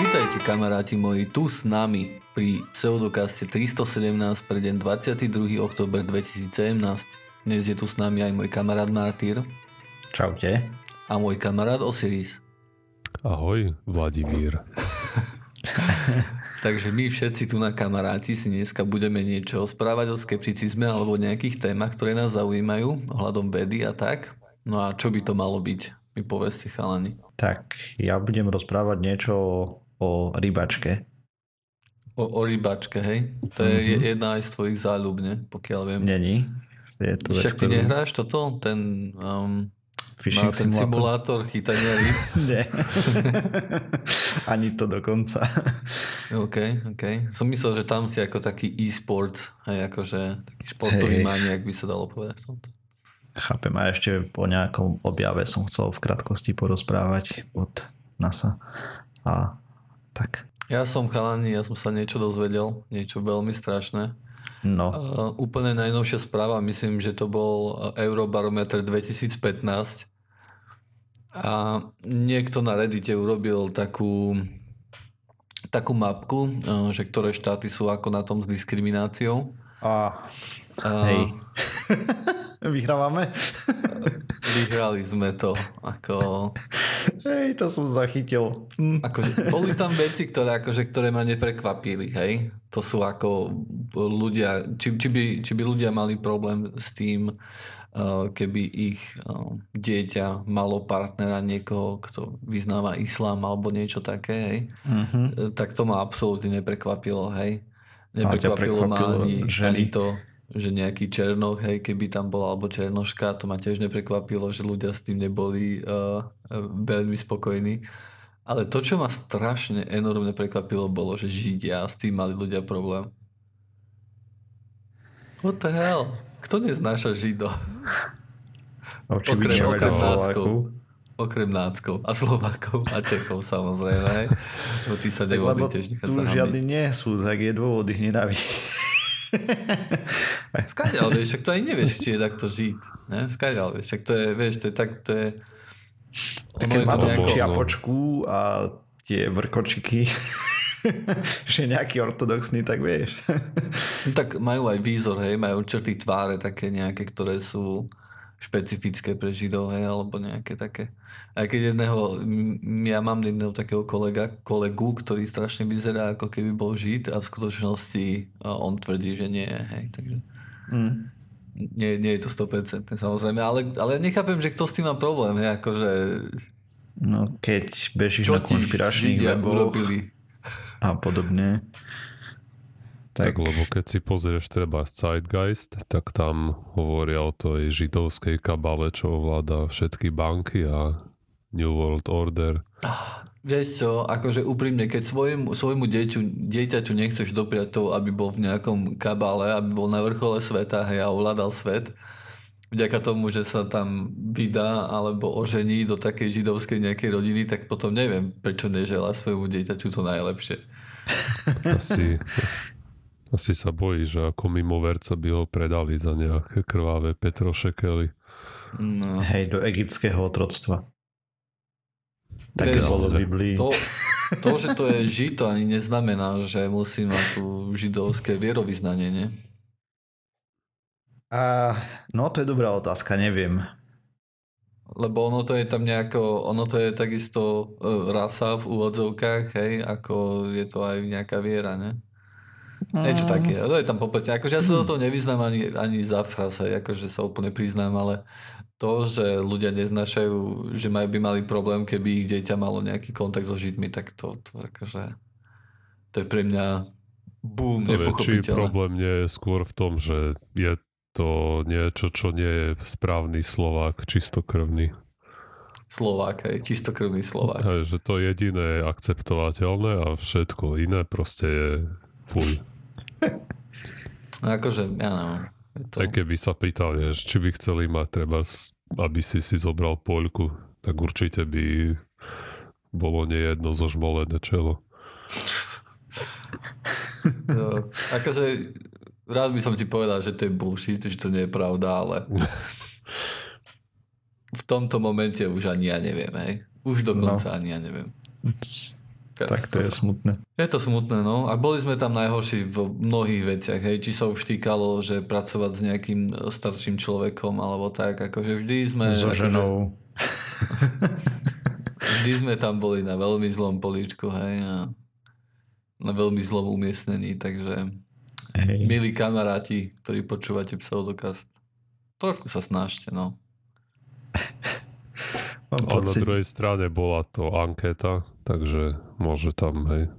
Vítajte kamaráti moji tu s nami pri pseudokaste 317 pre deň 22. október 2017. Dnes je tu s nami aj môj kamarát Martír. Čaute. A môj kamarát Osiris. Ahoj, Vladibír. Takže my všetci tu na kamaráti si dneska budeme niečo správať o skepticizme alebo o nejakých témach, ktoré nás zaujímajú ohľadom vedy a tak. No a čo by to malo byť? Mi poveste, chalani. Tak, ja budem rozprávať niečo o rybačke. O rybačke, hej? To je jedna aj z tvojich záľub, ne? Pokiaľ viem. Není. Však ty nehráš toto? Ten, ten simulátor chytania ryb? Nie. Ani to dokonca. OK. Som myslel, že tam si ako taký e-sports, hej, akože taký športový maniak by sa dalo povedať v tomto. Chápem, a ešte po nejakom objave som chcel v krátkosti porozprávať od NASA a tak. Ja som sa niečo dozvedel, niečo veľmi strašné. No. Úplne najnovšia správa, myslím, že to bol Eurobarometer 2015 a niekto na Reddite urobil takú mapku, že ktoré štáty sú ako na tom s diskrimináciou. Hej. Vyhrávame? Vyhrali sme to. Hej, to som zachytil. Akože, boli tam veci, ktoré ma neprekvapili. Hej? To sú ako ľudia, či by ľudia mali problém s tým, keby ich dieťa malo partnera niekoho, kto vyznáva islám alebo niečo také. Hej? Mm-hmm. Tak to ma absolútne neprekvapilo. Hej? Neprekvapilo ma ani to, že nejaký Černoch, hej, keby tam bola, alebo Černoška, to ma tiež neprekvapilo, že ľudia s tým neboli veľmi spokojní. Ale to, čo ma strašne enormne prekvapilo, bolo, že Židia, s tým mali ľudia problém. What the hell? Kto neznáša Židov? Okrem Náckov a Slovákov a Čechov, samozrejme. No tí sa nevolí tiež nechať zahambiť. Tu žiadny nie sú, tak je dôvod ich nenávidieť. Skáďal, vieš, však to aj nevieš, či je takto žiť. Ne? Skáďal, vieš, však to je, vieš, to je tak, to je... Keď má to čiapočku a tie vrkočiky, že nejaký ortodoxný, tak vieš. No, tak majú aj výzor, hej, majú črty tváre také nejaké, ktoré sú špecifické pre Židov, hej, alebo nejaké také. Aj keď ja mám jedného takého kolegu, ktorý strašne vyzerá, ako keby bol Žid a v skutočnosti on tvrdí, že nie, hej, takže nie je to 100%, samozrejme, ale nechápem, že kto s tým má problém, hej, akože... No, keď bežíš na konšpiračných weboch a podobne... Tak, lebo keď si pozrieš treba Zeitgeist, tak tam hovoria o tej židovskej kabale, čo ovláda všetky banky a New World Order. Vieš čo, akože úprimne, keď svojmu dieťaťu nechceš dopriať to, aby bol v nejakom kabale, aby bol na vrchole sveta, hej, a ovládal svet, vďaka tomu, že sa tam vydá alebo ožení do takej židovskej nejakej rodiny, tak potom neviem, prečo neželá svojmu dieťaťu to najlepšie. Asi sa bojí, že ako mimoverca by ho predali za nejaké krvavé petrošekely. No. Hej, do egyptského otroctva. Tak bolo v Biblii. To, že to je Žid, to ani neznamená, že musí mať tu židovské vierovyznanie, nie? No, to je dobrá otázka, neviem. Lebo ono to je tam nejako, ono to je takisto rasa v úvodzovkách, hej, ako je to aj nejaká viera, nie? Niečo také, to je tam popletne. Akože ja sa do toho nevyznám ani za fras, akože sa úplne priznám, ale to, že ľudia neznášajú, že by mali problém, keby ich dieťa malo nejaký kontakt so Židmi, tak to akože to je pre mňa boom, nepochopiteľné. Či problém nie je skôr v tom, že je to niečo, čo nie je správny Slovák, čistokrvný. Slovák, hej, čistokrvný Slovák. Hej, že to jediné je akceptovateľné a všetko iné proste je fuj. No akože, ja neviem. Aj keby sa pýtal, či by chceli mať treba, aby si zobral poľku, tak určite by bolo nejedno zožmolené čelo. No, akože rád by som ti povedal, že to je bullshit, že to nie je pravda, ale v tomto momente už ani ja neviem, hej. Už dokonca ani ja neviem. Tak to je smutné. Je to smutné, no. A boli sme tam najhorší v mnohých veciach, hej. Či sa už týkalo, že pracovať s nejakým starším človekom, alebo tak, akože vždy sme... So ženou. Vždy sme tam boli na veľmi zlom políčku, hej. A na veľmi zlom umiestnení, takže... Hej. Milí kamaráti, ktorí počúvate Pseudokast, trošku sa snažte, no. A na druhej strane bola to anketa, takže môže tam, hej,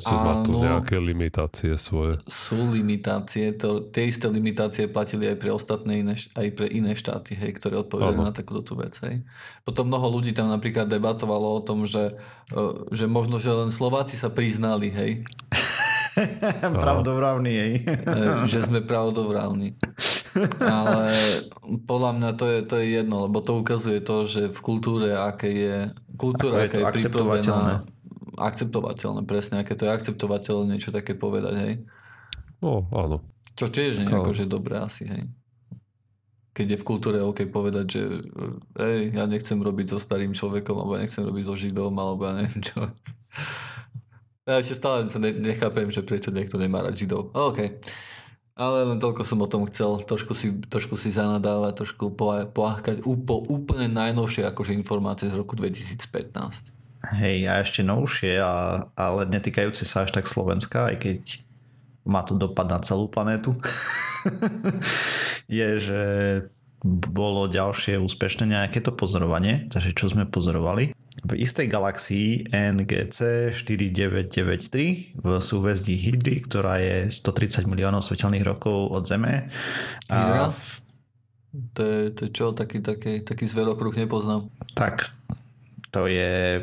sú na to nejaké limitácie svoje. Sú limitácie, tie isté limitácie platili aj pre ostatné iné, aj pre iné štáty, hej, ktoré odpovedali na takúto tú vec. Hej. Potom mnoho ľudí tam napríklad debatovalo o tom, že možno, že len Slováci sa priznali, hej. Pravdovravní, hej. Že sme pravdovravní. Ale podľa mňa to je jedno, lebo to ukazuje to, že v kultúre, aké je akceptovateľné. Akceptovateľné, presne, aké to je akceptovateľné niečo také povedať, hej? No, áno. Čo tiež nejako, že dobré asi, hej? Keď je v kultúre OK povedať, že hej, ja nechcem robiť so starým človekom, alebo ja nechcem robiť so Židom, alebo ja neviem čo. Ja ešte stále nechápem, že prečo niekto nemá rád Židov. OK. Ale len toľko som o tom chcel, trošku si zanadávať, trošku poahkať úplne najnovšie akože informácie z roku 2015. Hej, a ešte novšie, ale netýkajúce sa až tak Slovenska, aj keď má to dopad na celú planétu, je, že bolo ďalšie úspešné nejaké to pozorovanie, takže čo sme pozorovali. V istej galaxii NGC 4993 v súhvezdí Hydry, ktorá je 130 miliónov svetelných rokov od Zeme. Hydra? To je čo? Taký zverokruh nepoznám. Tak, to je...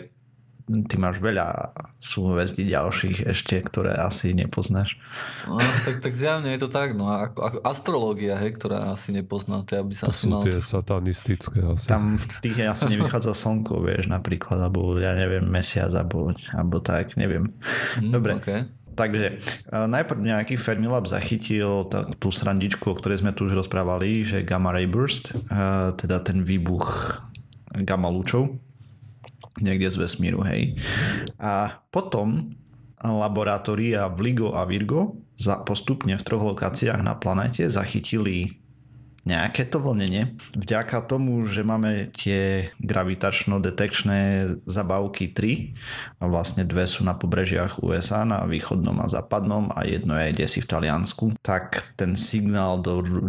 Ty máš veľa súhvezdí ďalších ešte, ktoré asi nepoznáš. No, tak zjavne je to tak. No, ako astrológia, hej, ktorá asi nepoznáte. Aby sa to sú tie satanistické. Asi. Tam v tých asi nevychádza slnko, vieš, napríklad, alebo ja neviem, mesiac, alebo tak, neviem. Dobre. Okay. Takže najprv nejaký Fermilab zachytil tú srandičku, o ktorej sme tu už rozprávali, že gamma ray burst, teda ten výbuch gamma lúčov, niekde z vesmíru, hej. A potom laboratória v LIGO a Virgo postupne v troch lokáciách na planéte zachytili nejaké to vlnenie. Vďaka tomu, že máme tie gravitačno-detekčné zabavky 3, a vlastne dve sú na pobrežiach USA, na východnom a západnom, a jedno je kdesi v Taliansku, tak ten signál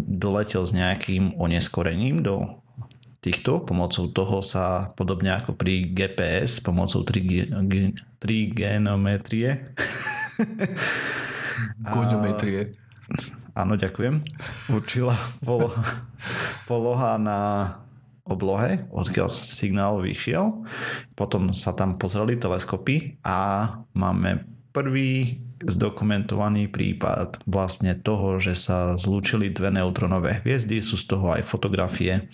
doletel s nejakým oneskorením do týchto, pomocou toho sa podobne ako pri GPS, pomocou trigenometrie. Goniometrie. Áno, ďakujem. Určila poloha na oblohe, odkiaľ signál vyšiel. Potom sa tam pozreli teleskopy a máme prvý zdokumentovaný prípad vlastne toho, že sa zlúčili dve neutronové hviezdy, sú z toho aj fotografie.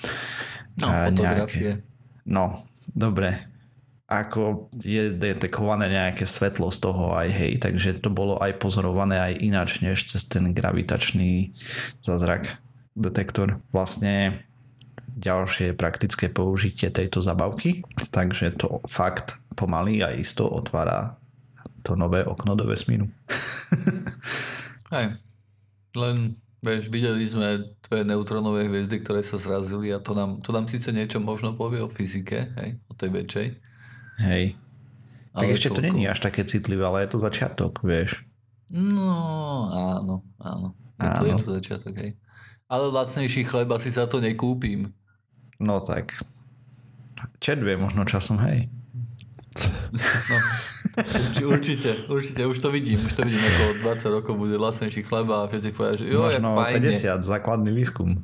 Fotografie. No, dobre. Ako je detekované nejaké svetlo z toho aj, hej, takže to bolo aj pozorované aj ináč, než cez ten gravitačný zázrak detektor. Vlastne ďalšie praktické použitie tejto zabavky, takže to fakt pomaly a isto otvára to nové okno do vesmíru. Hej, len... Vieš, videli sme dve neutronové hviezdy, ktoré sa zrazili, a to nám síce niečo možno povie o fyzike, hej, o tej väčšej. Hej. Ale tak ešte to nie je až také citlivé, ale je to začiatok, vieš. No, áno. Je to začiatok, hej. Ale lacnejší chleb asi za to nekúpim. No tak. Čedvie možno časom, hej. No, určite, už to vidím, ako 20 rokov bude lacnejší chleba a každý povedal, že jo, jak fajne. Možno 50, základný výskum.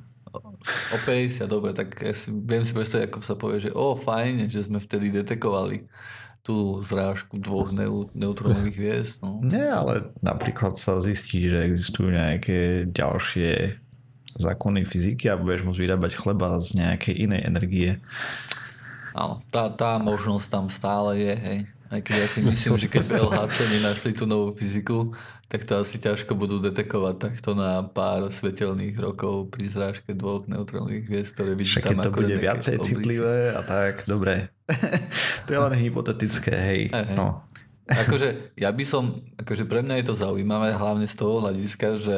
O 50, dobre, tak ja viem si predstaviť, ako sa povie, že fajne, že sme vtedy detekovali tú zrážku dvoch neutronových hviezd. No. Nie, ale napríklad sa zistí, že existujú nejaké ďalšie zákony fyziky a budeš môcť vyrábať chleba z nejakej inej energie. Áno, tá možnosť tam stále je, hej. Aj keď ja si myslím, že keď v LHC nenašli tú novú fyziku, tak to asi ťažko budú detekovať takto na pár svetelných rokov pri zrážke dvoch neutronových hviezd, ktoré vidíš tam akorát. Však keď to bude viacej citlivé a tak, dobre. To je len hypotetické, hej. No. Akože ja by som, akože pre mňa je to zaujímavé hlavne z toho hľadiska, že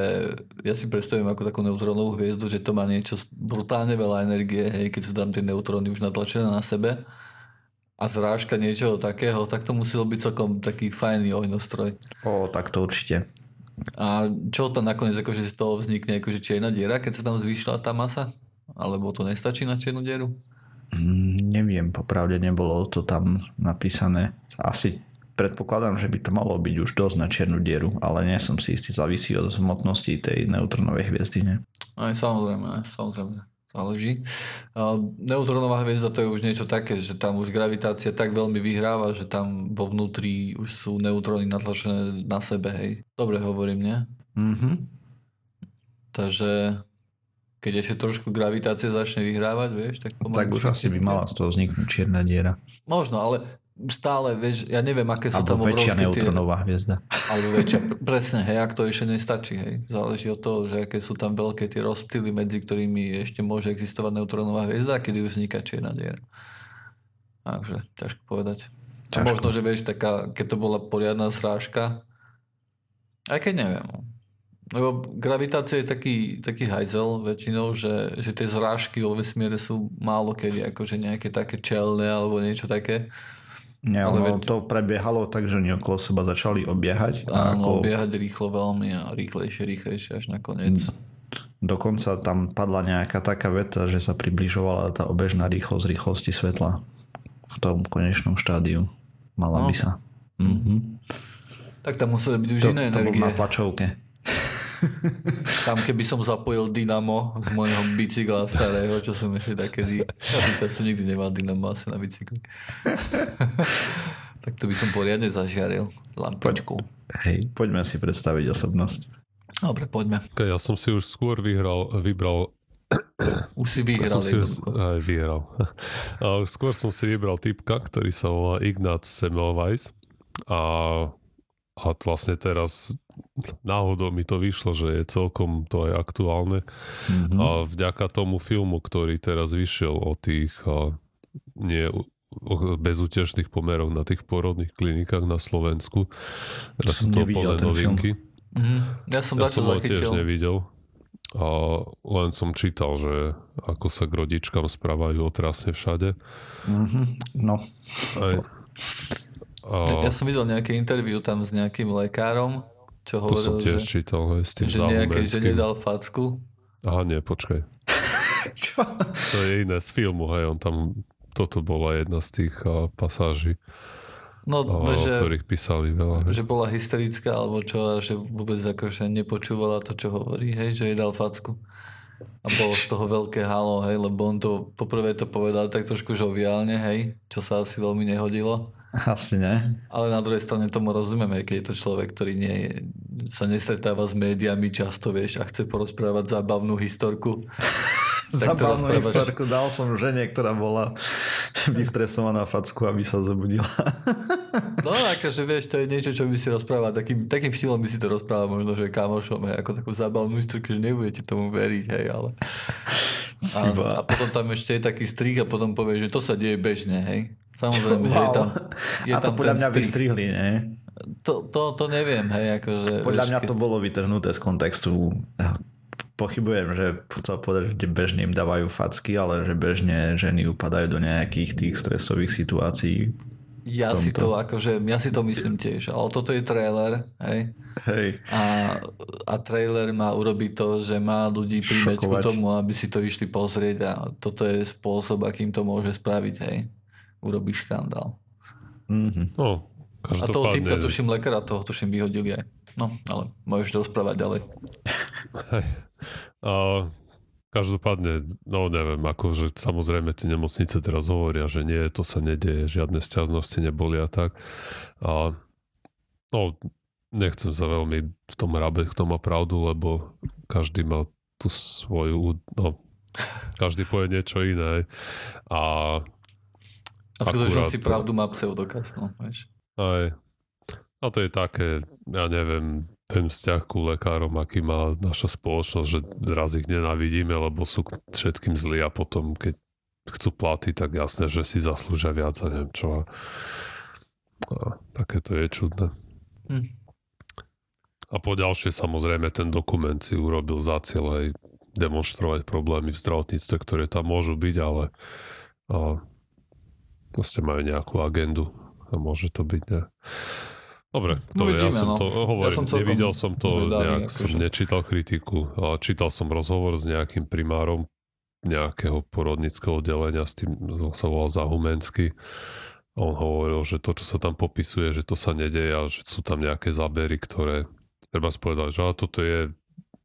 ja si predstavím ako takú neutrónovú hviezdu, že to má niečo brutálne veľa energie, hej, keď sú tam tie neutróny už natlačené na sebe a zrážka niečoho takého, tak to muselo byť celkom taký fajný ohňostroj. Ó, tak to určite. A čo tam nakoniec akože z toho vznikne, akože čierna diera, keď sa tam zvýšila tá masa? Alebo to nestačí na čiernu dieru? Neviem, popravde nebolo to tam napísané. Asi predpokladám, že by to malo byť už dosť na čiernu dieru, ale nie som si istý, závisí od hmotnosti tej neutrónovej hviezdy, nie? Aj samozrejme, záleží. Neutrónová hviezda to je už niečo také, že tam už gravitácia tak veľmi vyhráva, že tam vo vnútri už sú neutróny natlačené na sebe, hej. Dobre hovorím, nie? Mhm. Takže keď ešte trošku gravitácia začne vyhrávať, vieš, tak pomaly... Tak už asi by mala z toho vzniknúť čierna diera. Možno, ale... Stále, vieš, ja neviem, aké sú tam obrovské tie... Alebo väčšia neutrónová hviezda. Alebo väčšia, presne, hej, ak to ešte nestačí, hej. Záleží od toho, že aké sú tam veľké tie rozptýly, medzi ktorými ešte môže existovať neutrónová hviezda, kedy už vzniká čierna diera. Takže, ťažko povedať. Ťažko. Možno, že vieš, taká, keď to bola poriadna srážka, aj keď neviem. Lebo gravitácia je taký hajzel väčšinou, že tie zrážky vo vesmíre sú málo kedy akože nejaké také čelné alebo niečo také. Nie, ale to prebiehalo tak, že oni okolo seba začali obiehať. Áno, obiehať rýchlo veľmi a rýchlejšie až nakoniec. Dokonca tam padla nejaká taká veta, že sa približovala tá obežná rýchlosť rýchlosti svetla v tom konečnom štádiu. Mala by sa. Mhm. Tak tam museli byť už iné energie. To bol na tlačovke. Tam keby som zapojil dynamo z môjho bicykla starého, čo som ešte takedy, ja som nikdy nemal dynamo asi na bicykli. Tak to by som poriadne zažiaril lampičku. Hej, poďme si predstaviť osobnosť. Dobre, poďme. Okay, ja som si už skôr vybral už si vyhral. Skôr som si vybral typka, ktorý sa volá Ignác Semmelweis a vlastne teraz náhodou mi to vyšlo, že je celkom to aj aktuálne. Mm-hmm. A vďaka tomu filmu, ktorý teraz vyšiel o tých bezútešných pomerov na tých porodných klinikách na Slovensku. Ja som to úplne novinky. Mm-hmm. Ja som ho tiež nevidel. A len som čítal, že ako sa k rodičkám správajú otrasne všade. Mm-hmm. No. Ja som videl nejaké interview tam s nejakým lekárom, čo to hovoril, som tiež že, čítal, hej, s tým Zahumenským. Že nedal facku. Aha, nie, počkaj. Čo? To je iné z filmu, hej, on tam, toto bola jedna z tých pasáží, že, o ktorých písali veľa. Že bola hysterická, alebo čo, a že vôbec akože nepočúvala to, čo hovorí, hej, že jej dal facku. A bolo z toho veľké halo, hej, lebo on to, poprvé to povedal tak trošku žoviálne, hej, čo sa asi veľmi nehodilo. Asi nie. Ale na druhej strane tomu rozumieme, keď je to človek, ktorý sa nestretáva s médiami často, vieš, a chce porozprávať zábavnú historku. Zábavnú historku dal som žene, ktorá bola vystresovaná facku, aby sa zobudila. No akože vieš, to je niečo, čo by si rozprával. Takým štýlom by si to rozprával možno, že kamošom, hej, ako takú zábavnú historku, že nebudete tomu veriť, hej, ale... A potom tam ešte je taký strik a potom povie, že to sa deje bežne, hej. Samozrejme, že je tam... a to podľa mňa vystrihli, nie? To neviem, hej, akože... Podľa mňa to bolo vytrhnuté z kontextu. Pochybujem, že chcel povedať, že bežne im dávajú facky, ale že bežne ženy upadajú do nejakých tých stresových situácií. Ja si to myslím tiež, ale toto je trailer, hej? Hej. A trailer má urobiť to, že má ľudí príbeť k tomu, aby si to išli pozrieť a toto je spôsob, akým to môže spraviť, hej? Urobíš škandál. Mm-hmm. No, a toho typka tuším lekara, toho tuším vyhodili aj. No, ale môžeš rozprávať ďalej. Hej. Každopádne, no neviem, akože samozrejme tie nemocnice teraz hovoria, že nie, to sa nedeje, žiadne sťažnosti neboli a tak. No, nechcem sa veľmi v tom hrabe, kto má pravdu, lebo každý má tú svoju, no, každý povie niečo iné. A skutočne si pravdu má pseudokaz, no, vieš. Aj, a to je také, ja neviem, ten vzťah ku lekárom, aký má naša spoločnosť, že raz ich nenávidíme, lebo sú všetkým zlí a potom, keď chcú platiť, tak jasné, že si zaslúžia viac a neviem čo. Také to je čudné. A po ďalšie, samozrejme, ten dokument si urobil za cieľ aj demonstrovať problémy v zdravotníctve, ktoré tam môžu byť, ale proste majú nejakú agendu a môže to byť, ne? Dobre, nevidel som to, nejak som nečítal kritiku, ale čítal som rozhovor s nejakým primárom nejakého porodnického oddelenia, s tým sa volal Zahumenský. On hovoril, že to, čo sa tam popisuje, že to sa nedeje a že sú tam nejaké zábery, ktoré treba spovedať, že toto je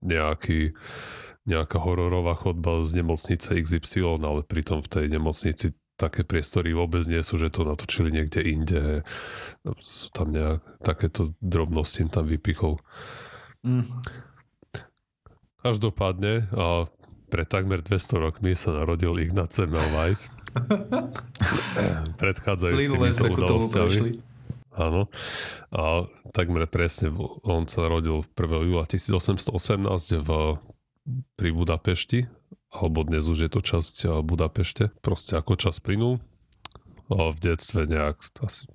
nejaká hororová chodba z nemocnice XY, ale pritom v tej nemocnici také priestory vôbec nie sú, že to natočili niekde inde. Sú tam nejaké takéto drobnosti im tam vypichol. Každopádne a pred takmer 200 rokmi sa narodil Ignác Semmelweis. Predchádzajú s týmito udalostiami. Áno. A takmer presne on sa narodil 1. júla 1818 pri Budapešti, alebo dnes už je to časť Budapešte. Proste ako čas plynul. V detstve nejak asi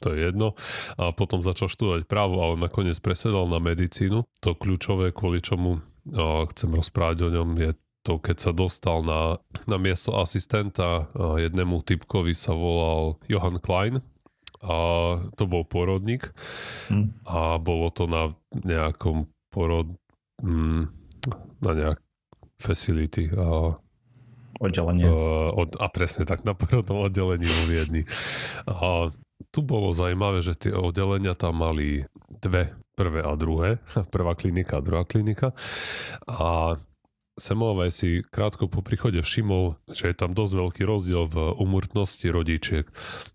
to je jedno. A potom začal študovať právo, ale nakoniec presedal na medicínu. To kľúčové, kvôli čomu chcem rozprávať o ňom, je to, keď sa dostal na miesto asistenta jednému typkovi, sa volal Johann Klein a to bol porodník a bolo to na nejakom na nejak facility oddelenie a presne tak, na porodnom oddelení vo Viedni. A tu bolo zaujímavé, že tie oddelenia tam mali dve, prvé a druhé, prvá klinika a druhá klinika, a Semmelweis si krátko po príchode všimol, že je tam dosť veľký rozdiel v úmrtnosti rodičiek.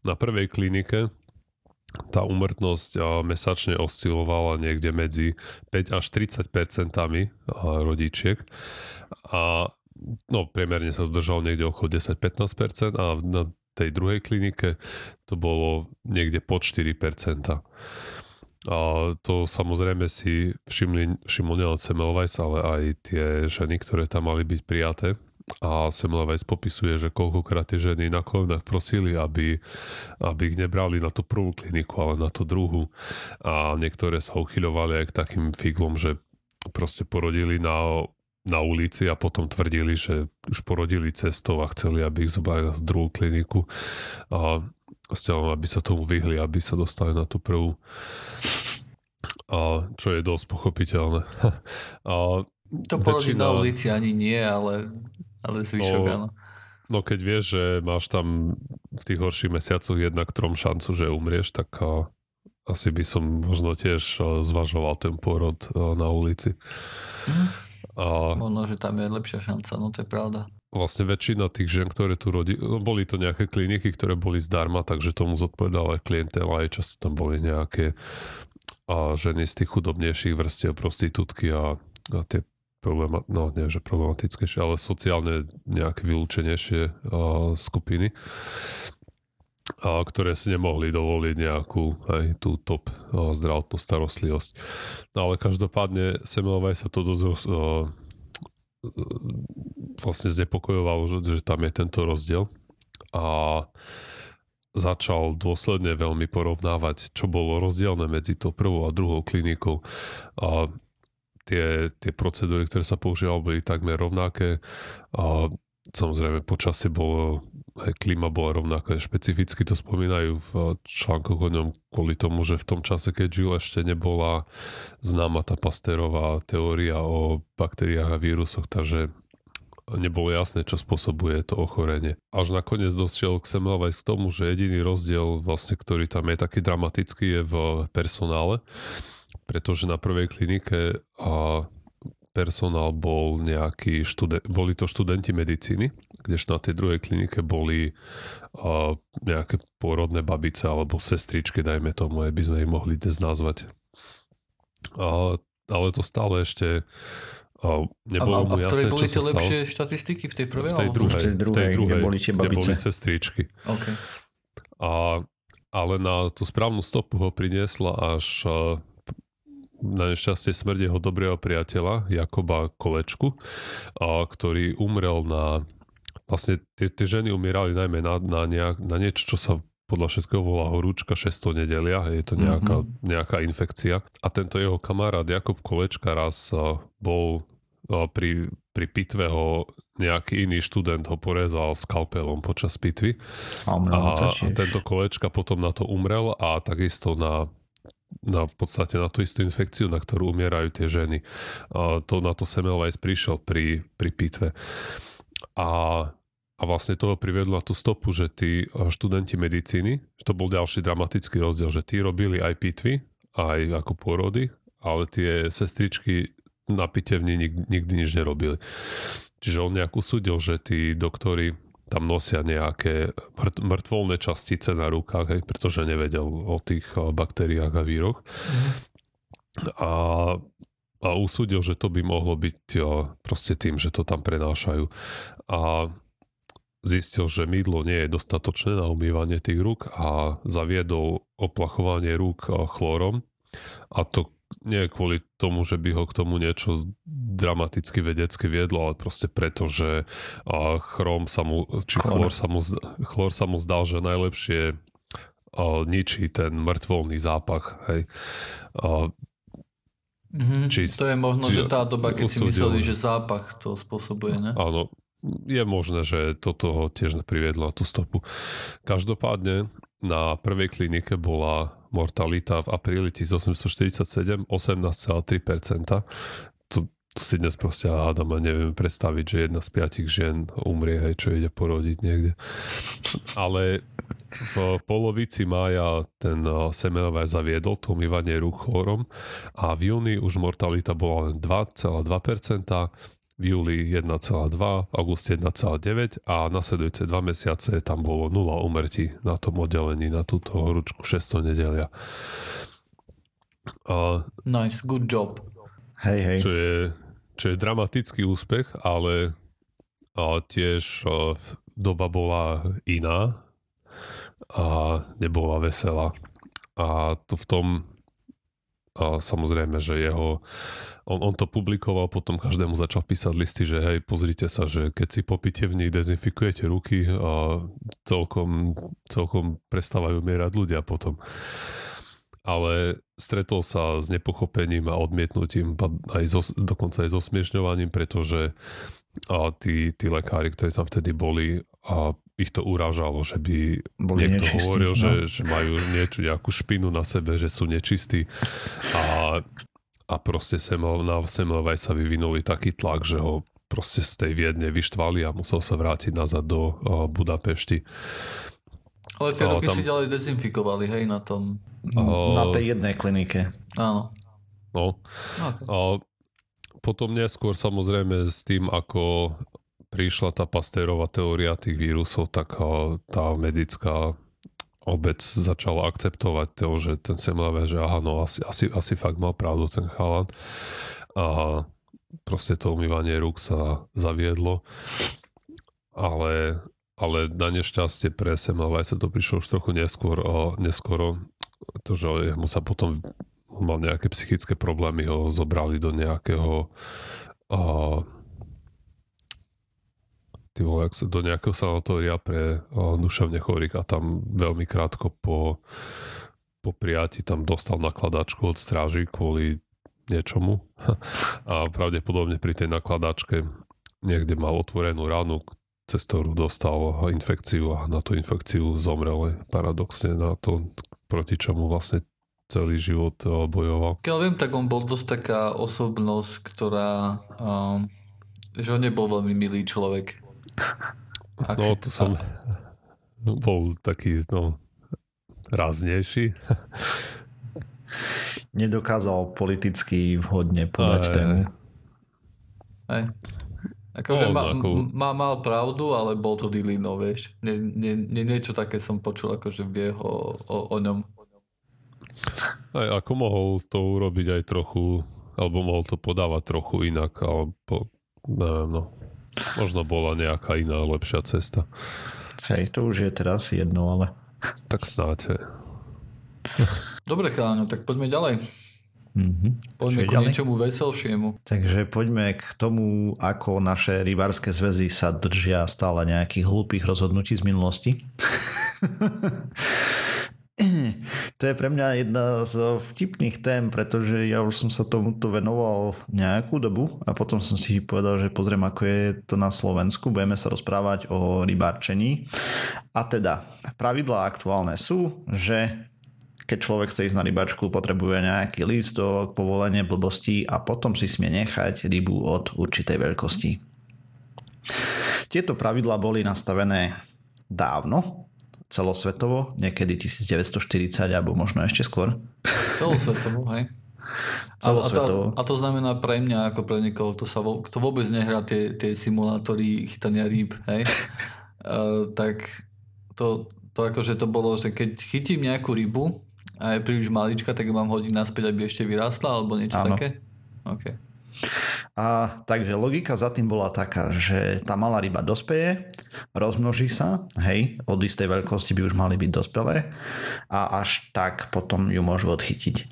Na prvej klinike tá úmrtnosť mesačne oscilovala niekde medzi 5 až 30% rodičiek a no, priemerne sa zdržal niekde okolo 10-15% a na tej druhej klinike to bolo niekde pod 4%. A to samozrejme si všimol nielen Semmelweis, ale aj tie ženy, ktoré tam mali byť prijaté. A Semmelweis popisuje, že koľkokrát tie ženy na kolenách prosili, aby ich nebrali na tú prvú kliniku, ale na tú druhú. A niektoré sa uchyľovali aj k takým figlom, že proste porodili na ulici a potom tvrdili, že už porodili cestou a chceli, aby ich zobrali na druhú kliniku. A aby sa tomu vyhli, aby sa dostali na tú prvú. A čo je dosť pochopiteľné. A to porodiť na ulici ani nie, ale zvyšok áno. No keď vieš, že máš tam v tých horších mesiacoch 1:3 šancu, že umrieš, tak asi by som možno tiež zvažoval ten porod na ulici. Možno, že tam je lepšia šanca, no to je pravda. Vlastne väčšina tých žen, ktoré tu rodili, boli to nejaké kliniky, ktoré boli zdarma, takže tomu zodpovedala aj klientela, aj často tam boli nejaké ženy z tých chudobnejších vrstiev, prostitútky a tie problematickejšie, ale sociálne nejaké vylúčenejšie skupiny, ktoré si nemohli dovoliť nejakú aj tú top zdravotnú starostlivosť. No ale každopádne Semmelweis sa to dosť vlastne znepokojovalo, že tam je tento rozdiel, a začal dôsledne veľmi porovnávať, čo bolo rozdielne medzi tou prvou a druhou klinikou, a tie procedúry, ktoré sa používali, boli takmer rovnaké a samozrejme počasie bolo, aj klíma bola rovnaká, špecificky to spomínajú v článkoch o ňom kvôli tomu, že v tom čase, keď žil, ešte nebola známa tá Pasteurová teória o baktériách a vírusoch, takže nebolo jasné, čo spôsobuje to ochorenie. Až nakoniec dosiel Semmelweis k tomu, že jediný rozdiel, vlastne, ktorý tam je taký dramatický, je v personále, pretože na prvej klinike personál bol nejaký boli to študenti medicíny, kdežto na tej druhej klinike boli nejaké pôrodné babice alebo sestričky, dajme tomu, by sme ich mohli dnes nazvať. Ale to stále ešte nebolo mu jasné, čo sa stalo. A v ktorej boli tie lepšie štatistiky? V tej prvej? V tej druhej, kde boli tie babice. Kde boli sestričky. Okay. Ale na tú správnu stopu ho priniesla až na nešťastie smrť jeho dobrého priateľa Jakuba Kolletschku, ktorý umrel na... Vlastne tie ženy umierali najmä na niečo, čo sa podľa všetkého volá horúčka 600 nedelia, je to nejaká infekcia. A tento jeho kamarát Jakub Kolletschka raz bol pri pitve, ho nejaký iný študent ho porezal skalpelom počas pitvy. A tento Kolletschka potom na to umrel a takisto v podstate na tú istú infekciu, na ktorú umierajú tie ženy. Na to Semmelweis prišiel pri pitve. A vlastne toho privedla tú stopu, že tí študenti medicíny, to bol ďalší dramatický rozdiel, že tí robili aj pitvy, aj ako porody, ale tie sestričky na pitevni nikdy nič nerobili. Čiže on nejak usúdil, že tí doktori tam nosia nejaké mŕtvolné častice na rukách, hej, pretože nevedel o tých baktériách a víroch. A usúdil, že to by mohlo byť proste tým, že to tam prenášajú. A zistil, že mydlo nie je dostatočné na umývanie tých rúk a zaviedol oplachovanie rúk chlorom. A to nie kvôli tomu, že by ho k tomu niečo dramaticky vedecky viedlo, ale proste preto, že chlór sa mu zdal, že najlepšie ničí ten mŕtvolný zápach. Hej. To je možno, že tá doba, keď usúdil, si mysleli, že zápach to spôsobuje, ne? Áno, je možné, že toto tiež priviedlo na tú stopu. Každopádne na prvej klinike bola mortalita v apríli 1847 18,3%. To si dnes proste hádam a neviem predstaviť, že 1 z 5 žien umrie, hej, čo ide porodiť niekde. Ale v polovici mája ten Semmelweis zaviedol to umývanie rúk chlorom a v júni už mortalita bola len 2,2%, v júli 1,2%, v auguste 1,9% a nasledujúce 2 mesiace tam bolo 0 úmrtí na tom oddelení na túto horúčku 600 nedelia. Nice, good job. Hej. Čo je dramatický úspech, ale tiež doba bola iná a nebola veselá. A to v tom samozrejme, že on to publikoval, potom každému začal písať listy, že hej, pozrite sa, že keď si po pitevni dezinfikujete ruky, a celkom prestávajú umierať ľudia potom. Ale stretol sa s nepochopením a odmietnutím, dokonca aj so smiešňovaním, pretože tí lekári, ktorí tam vtedy boli, a ich to urážalo, že by boli niekto nečistý, hovoril, no? že majú nejakú špinu na sebe, že sú nečistí. A proste na Semmelweis sa vyvinuli taký tlak, že ho proste z tej Viedne vyštvali a musel sa vrátiť nazad do Budapešti. Ale tie roky si ďalej dezinfikovali, hej, na tom. Na tej jednej klinike. Áno. No. Okay. Potom neskôr samozrejme s tým, ako prišla tá Pasteurová teória tých vírusov, tak tá medická obec začala akceptovať to, že ten Semmelweis, že aha, no asi fakt mal pravdu ten chalan. A proste to umývanie rúk sa zaviedlo. Ale na nešťastie pre Semmelweisa to prišlo už trochu neskoro, to, že mu sa potom mal nejaké psychické problémy, ho zobrali do nejakého do nejakého sanatória pre duševne chorých a tam veľmi krátko po prijatí tam dostal nakladačku od stráži kvôli niečomu a pravdepodobne pri tej nakladačke niekde mal otvorenú ránu, cez ktorú dostal infekciu a na tú infekciu zomrel, paradoxne na to, proti čomu vlastne celý život bojoval. Keď viem, tak on bol dosť taká osobnosť, ktorá že on nebol veľmi milý človek. No to som bol taký ráznejší. Nedokázal politicky vhodne podať tému. Aj. Akože mal pravdu, ale bol to dilino, vieš. Niečo také som počul, akože vie o ňom. Aj ako mohol to urobiť aj trochu, alebo mohol to podávať trochu inak, alebo možno bola nejaká iná, lepšia cesta. Hej, to už je teraz jedno, ale... Tak snáď. Dobre, chráňo, tak poďme ďalej. Poďme k niečomu veselšiemu. Takže poďme k tomu, ako naše rybárske zväzy sa držia stále nejakých hlúpých rozhodnutí z minulosti. To je pre mňa jedna z vtipných tém, pretože ja už som sa tomuto venoval nejakú dobu a potom som si povedal, že pozriem, ako je to na Slovensku. Budeme sa rozprávať o rybárčení. A teda, pravidlá aktuálne sú, že keď človek chce ísť na rybačku, potrebuje nejaký lístok, povolenie, blbosti a potom si smie nechať rybu od určitej veľkosti. Tieto pravidlá boli nastavené dávno, celosvetovo, niekedy 1940 alebo možno ešte skôr. Celosvetovo, hej. A to znamená pre mňa, ako pre niekoho, kto vôbec nehrá tie simulátory chytania rýb, hej, tak to akože to bolo, že keď chytím nejakú rybu a je príliš malička, tak ju mám hodiť naspäť, aby ešte vyrástla alebo niečo také? Okay. A takže logika za tým bola taká, že tá malá ryba dospeje, rozmnoží sa, hej, od istej veľkosti by už mali byť dospelé a až tak potom ju môžu odchytiť.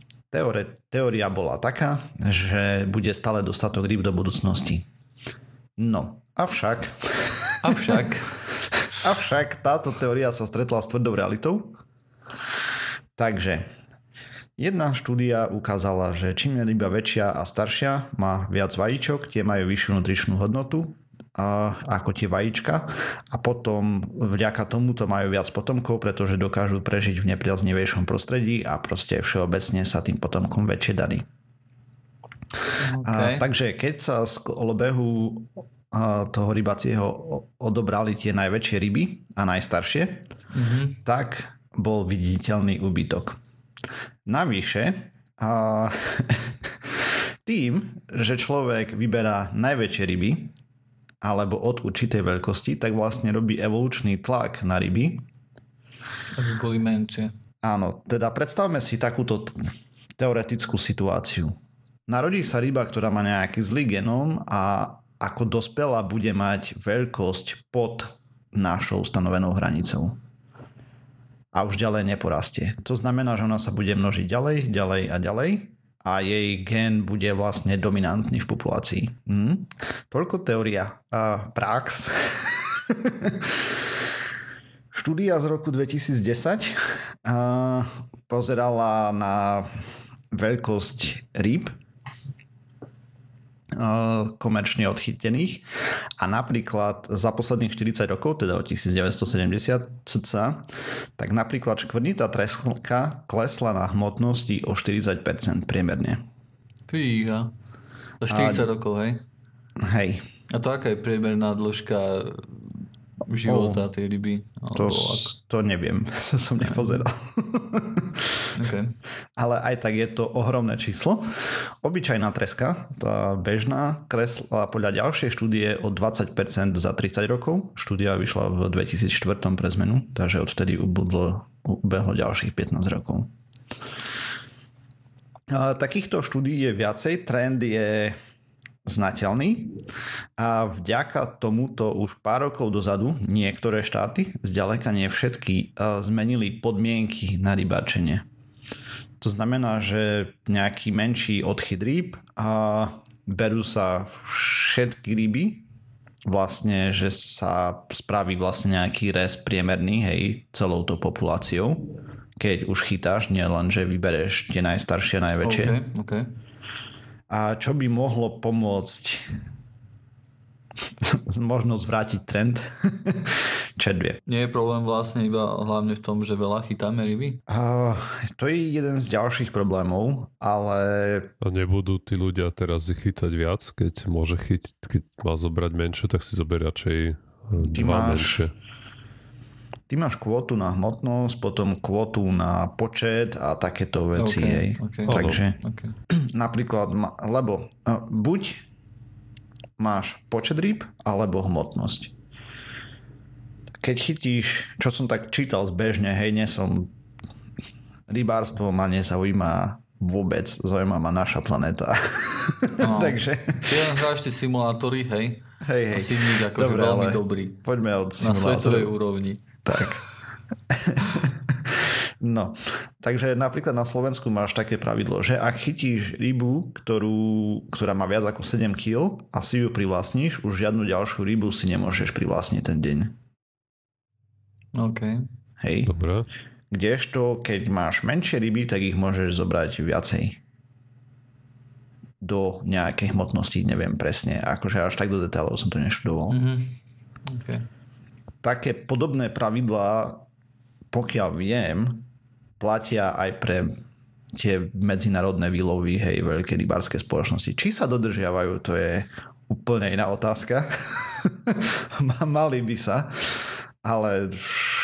Teória bola taká, že bude stále dostatok ryb do budúcnosti. No, Avšak táto teória sa stretla s tvrdou realitou. Takže jedna štúdia ukázala, že čím je ryba väčšia a staršia, má viac vajíčok, tie majú vyššiu nutričnú hodnotu ako tie vajíčka a potom vďaka tomuto majú viac potomkov, pretože dokážu prežiť v nepriaznivejšom prostredí a proste všeobecne sa tým potomkom väčšie darí. Okay. Takže keď sa z kolobehu toho rybacieho odobrali tie najväčšie ryby a najstaršie, tak bol viditeľný úbytok. Navyše, tým, že človek vyberá najväčšie ryby alebo od určitej veľkosti, tak vlastne robí evolučný tlak na ryby. Aby boli menšie. Áno, teda predstavme si takúto teoretickú situáciu. Narodí sa ryba, ktorá má nejaký zlý genóm a ako dospelá bude mať veľkosť pod našou stanovenou hranicou. A už ďalej neporastie. To znamená, že ona sa bude množiť ďalej a jej gen bude vlastne dominantný v populácii. Toľko teória. A prax. Štúdia z roku 2010 pozerala na veľkosť rýb komerčne odchytených a napríklad za posledných 40 rokov, teda od 1970 cca, tak napríklad škvrnitá tresklka klesla na hmotnosti o 40% priemerne. Fíha. Za 40 rokov, hej? Hej. A to aká je priemerná dĺžka života tej ryby? To neviem, to som nepozeral. Okay. Ale aj tak je to ohromné číslo. Obyčajná treska, tá bežná, klesla podľa ďalšej štúdie o 20% za 30 rokov. Štúdia vyšla v 2004 pre zmenu, takže odtedy ubehlo ďalších 15 rokov. A takýchto štúdií je viacej. Trend je znateľný a vďaka tomuto už pár rokov dozadu niektoré štáty, zďaleka nie všetky, zmenili podmienky na rybáčenie. To znamená, že nejaký menší odchyt rýb a berú sa všetky ryby, vlastne, že sa spraví vlastne nejaký rez priemerný, hej, celou tou populáciou, keď už chytáš, nielen, že vybereš tie najstaršie, najväčšie. Okay. A čo by mohlo pomôcť možno zvrátiť trend? Červie. Nie je problém vlastne iba hlavne v tom, že veľa chytáme ryby? To je jeden z ďalších problémov, ale... A nebudú tí ľudia teraz ich chytať viac? Keď môže chytiť, keď má zobrať menšie, tak si zoberie radšej dva menšie. Ty máš kvótu na hmotnosť, potom kvótu na počet a takéto veci. Okay. Takže napríklad, lebo buď máš počet rýb, alebo hmotnosť. Keď chytíš, čo som tak čítal zbežne, hej, nie som rybárstvo, ma nezaujíma vôbec, zaujíma ma naša planéta. No, takže... Ty hráš tie simulátory, hej? Hej. Asi nič, akože veľmi dobrý. Poďme od simulátoru. Na svetovej úrovni. Tak. No, takže napríklad na Slovensku máš také pravidlo, že ak chytíš rybu, ktorá má viac ako 7 kg a si ju privlastníš, už žiadnu ďalšiu rybu si nemôžeš privlastniť ten deň. OK. Hej. Dobre. Kdežto, keď máš menšie ryby, tak ich môžeš zobrať viacej. Do nejakej hmotnosti, neviem presne. Akože až tak do detailov som to neštudoval. Mm-hmm. Okay. Také podobné pravidlá, pokiaľ viem, platia aj pre tie medzinárodné výlovy, hej, veľké rybárske spoločnosti. Či sa dodržiavajú, to je úplne iná otázka. Mali by sa, ale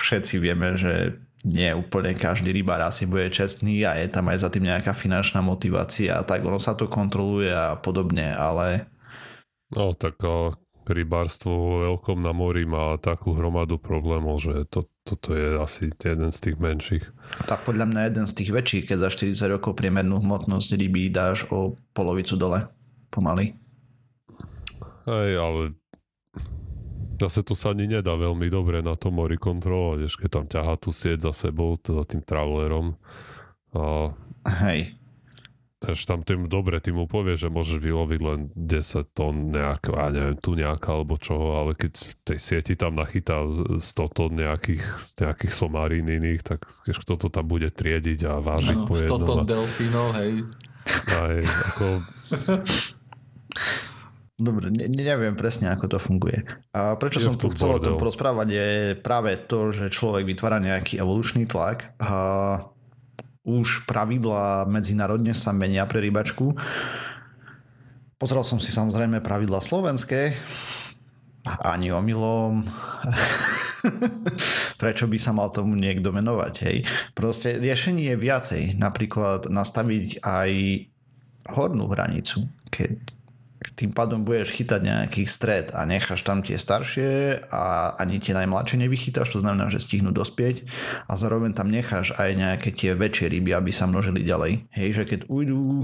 všetci vieme, že nie úplne každý rybár asi bude čestný a je tam aj za tým nejaká finančná motivácia, tak ono sa to kontroluje a podobne, ale... No tak rybárstvo vo veľkom na mori má takú hromadu problémov, že toto je asi jeden z tých menších. Tak podľa mňa jeden z tých väčších, keď za 40 rokov priemernú hmotnosť ryby dáš o polovicu dole, pomaly. Hej, ale zase to sa ani nedá veľmi dobre na tom mori kontrolovať, keď tam ťahá tú sieť za sebou, za tým trawlerom. A hej. Až tam tým dobre, ty mu povie, že môžeš vyloviť len 10 tón nejaká, ja neviem, tu nejaká alebo čoho, ale keď v tej sieti tam nachytá 100 tón nejakých somarín iných, tak keď kto to tam bude triediť a vážiť po jednom. 100 tón delfínov, hej. Aj, ako... Dobre, neviem presne, ako to funguje. A prečo som tu chcel o tom porozprávať, je práve to, že človek vytvára nejaký evolučný tlak a už pravidlá medzinárodne sa menia pre rybačku. Pozrel som si samozrejme pravidlá slovenské. Ani omylom. Prečo by sa mal tomu niekto menovať, hej? Proste riešenie je viacej. Napríklad nastaviť aj hornú hranicu, keď tým pádom budeš chytať nejaký stred a necháš tam tie staršie a ani tie najmladšie nevychytáš, to znamená, že stihnú dospieť a zároveň tam necháš aj nejaké tie väčšie ryby, aby sa množili ďalej. Hej, že keď ujdú,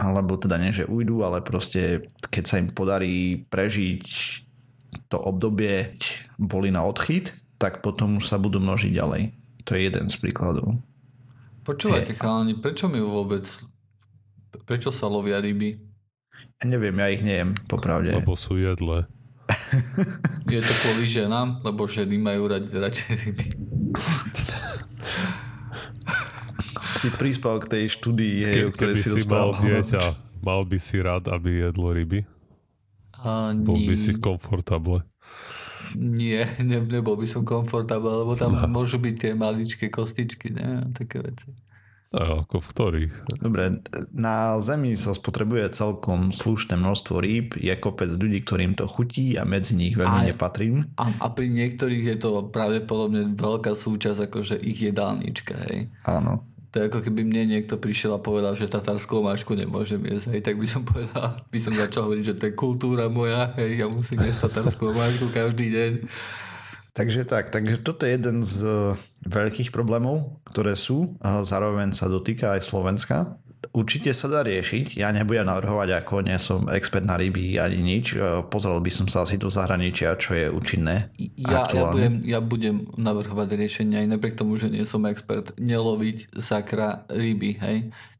alebo teda nie, že ujdú, ale proste keď sa im podarí prežiť to obdobie, boli na odchyt, tak potom už sa budú množiť ďalej. To je jeden z príkladov. Počúvajte, chalani, prečo sa lovia ryby? Neviem, ja ich nejem, popravde. Lebo sú jedle. Je to kvôli ženám, lebo ženy majú radšej ryby. Si prispal k tej štúdii, o ktorej si rozprával. Mal dieťa, mal by si rád, aby jedlo ryby? Bol by si komfortable? Nie, nebol by som komfortable, lebo tam môžu byť tie maličké kostičky, ne? Také veci. A ako v ktorých? Dobre, na Zemi sa spotrebuje celkom slušné množstvo rýb, je kopec ľudí, ktorým to chutí a medzi nich veľmi nepatrím. A pri niektorých je to pravdepodobne veľká súčasť akože ich jedálnička, hej? Áno. To je ako keby mne niekto prišiel a povedal, že tatarskú omáčku nemôžem jesť, hej? Tak by som povedal, by som začal hovoriť, že to je kultúra moja, hej? Ja musím jesť tatarskú omáčku každý deň. Takže toto je jeden z veľkých problémov, ktoré sú a zároveň sa dotýka aj Slovenska. Určite sa dá riešiť, ja nebudem navrhovať, ako nie som expert na ryby ani nič, pozrel by som sa asi do zahraničia, čo je účinné. Ja budem navrhovať riešenia aj napriek tomu, že nie som expert, neloviť sakra ryby, hej,